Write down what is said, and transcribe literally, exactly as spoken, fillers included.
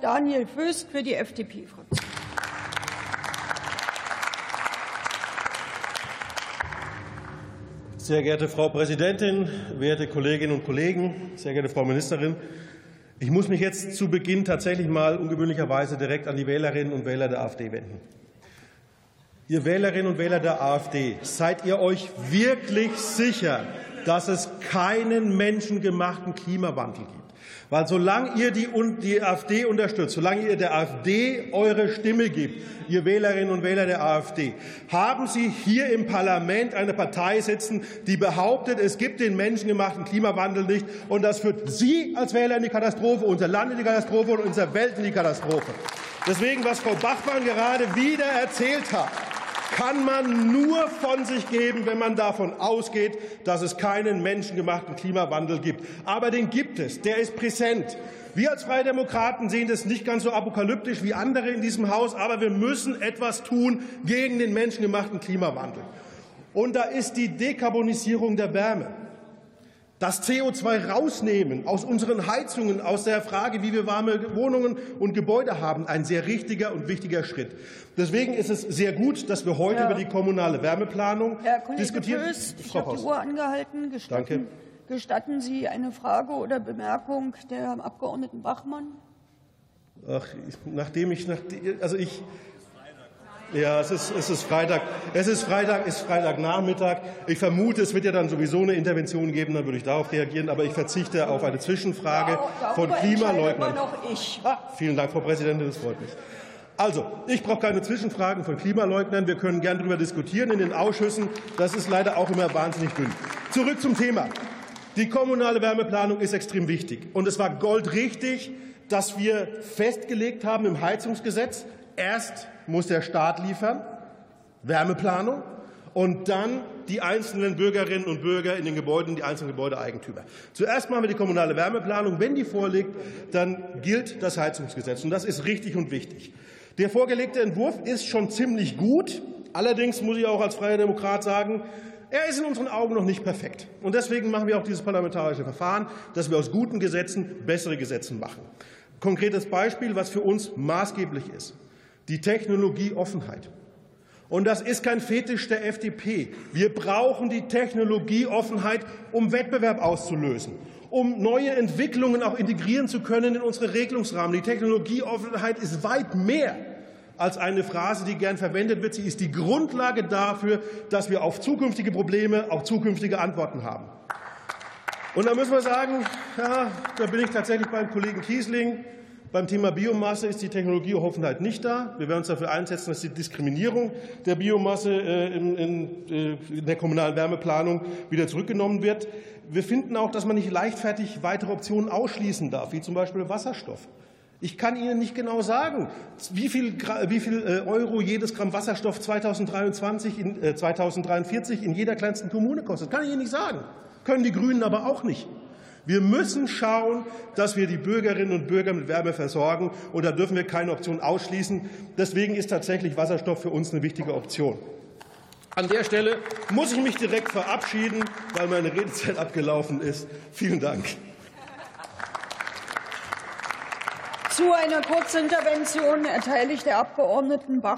Wort Daniel Föst für die F D P-Fraktion. Sehr geehrte Frau Präsidentin, werte Kolleginnen und Kollegen, sehr geehrte Frau Ministerin! Ich muss mich jetzt zu Beginn tatsächlich mal ungewöhnlicherweise direkt an die Wählerinnen und Wähler der AfD wenden. Ihr Wählerinnen und Wähler der AfD, seid ihr euch wirklich sicher, dass es keinen menschengemachten Klimawandel gibt? Weil solange ihr die, die AfD unterstützt, solange ihr der AfD eure Stimme gibt, ihr Wählerinnen und Wähler der AfD, haben Sie hier im Parlament eine Partei sitzen, die behauptet, es gibt den menschengemachten Klimawandel nicht. Und das führt Sie als Wähler in die Katastrophe, unser Land in die Katastrophe und unsere Welt in die Katastrophe. Deswegen, was Frau Bachmann gerade wieder erzählt hat, kann man nur von sich geben, wenn man davon ausgeht, dass es keinen menschengemachten Klimawandel gibt. Aber den gibt es, der ist präsent. Wir als Freie Demokraten sehen das nicht ganz so apokalyptisch wie andere in diesem Haus, aber wir müssen etwas tun gegen den menschengemachten Klimawandel. Und da ist die Dekarbonisierung der Wärme. Das C O zwei rausnehmen aus unseren Heizungen, aus der Frage, wie wir warme Wohnungen und Gebäude haben, ein sehr richtiger und wichtiger Schritt. Deswegen ist es sehr gut, dass wir heute Herr, über die kommunale Wärmeplanung Herr Kollege diskutieren. Pöst, ich habe die Uhr angehalten. Gestatten, Danke. Gestatten Sie eine Frage oder Bemerkung der Abgeordneten Bachmann? Ach, nachdem ich, nachdem, also ich. Ja, es ist, es ist Freitag. Es ist Freitag, es ist Freitagnachmittag. Ich vermute, es wird ja dann sowieso eine Intervention geben, dann würde ich darauf reagieren. Aber ich verzichte auf eine Zwischenfrage ja, von Klimaleugnern. Noch ich. Ah, vielen Dank, Frau Präsidentin, das freut mich. Also, ich brauche keine Zwischenfragen von Klimaleugnern. Wir können gern darüber diskutieren in den Ausschüssen. Das ist leider auch immer wahnsinnig dünn. Zurück zum Thema. Die kommunale Wärmeplanung ist extrem wichtig. Und es war goldrichtig, dass wir festgelegt haben im Heizungsgesetz, erst muss der Staat liefern, Wärmeplanung, und dann die einzelnen Bürgerinnen und Bürger in den Gebäuden, die einzelnen Gebäudeeigentümer. Zuerst machen wir die kommunale Wärmeplanung. Wenn die vorliegt, dann gilt das Heizungsgesetz. Und das ist richtig und wichtig. Der vorgelegte Entwurf ist schon ziemlich gut. Allerdings muss ich auch als Freier Demokrat sagen, er ist in unseren Augen noch nicht perfekt. Und deswegen machen wir auch dieses parlamentarische Verfahren, dass wir aus guten Gesetzen bessere Gesetze machen. Konkretes Beispiel, was für uns maßgeblich ist. Die Technologieoffenheit. Und das ist kein Fetisch der F D P. Wir brauchen die Technologieoffenheit, um Wettbewerb auszulösen, um neue Entwicklungen auch integrieren zu können in unsere Regelungsrahmen. Die Technologieoffenheit ist weit mehr als eine Phrase, die gern verwendet wird. Sie ist die Grundlage dafür, dass wir auf zukünftige Probleme auch zukünftige Antworten haben. Und da müssen wir sagen, ja, da bin ich tatsächlich beim Kollegen Kießling. Beim Thema Biomasse ist die Technologieoffenheit nicht da. Wir werden uns dafür einsetzen, dass die Diskriminierung der Biomasse in der kommunalen Wärmeplanung wieder zurückgenommen wird. Wir finden auch, dass man nicht leichtfertig weitere Optionen ausschließen darf, wie zum Beispiel Wasserstoff. Ich kann Ihnen nicht genau sagen, wie viel, wie viel Euro jedes Gramm Wasserstoff zweitausenddreiundzwanzig, zweitausenddreiundvierzig in jeder kleinsten Kommune kostet. Kann ich Ihnen nicht sagen. Können die Grünen aber auch nicht. Wir müssen schauen, dass wir die Bürgerinnen und Bürger mit Wärme versorgen, und da dürfen wir keine Option ausschließen. Deswegen ist tatsächlich Wasserstoff für uns eine wichtige Option. An der Stelle muss ich mich direkt verabschieden, weil meine Redezeit abgelaufen ist. Vielen Dank. Zu einer Kurzintervention erteile ich der Abgeordneten Bachmann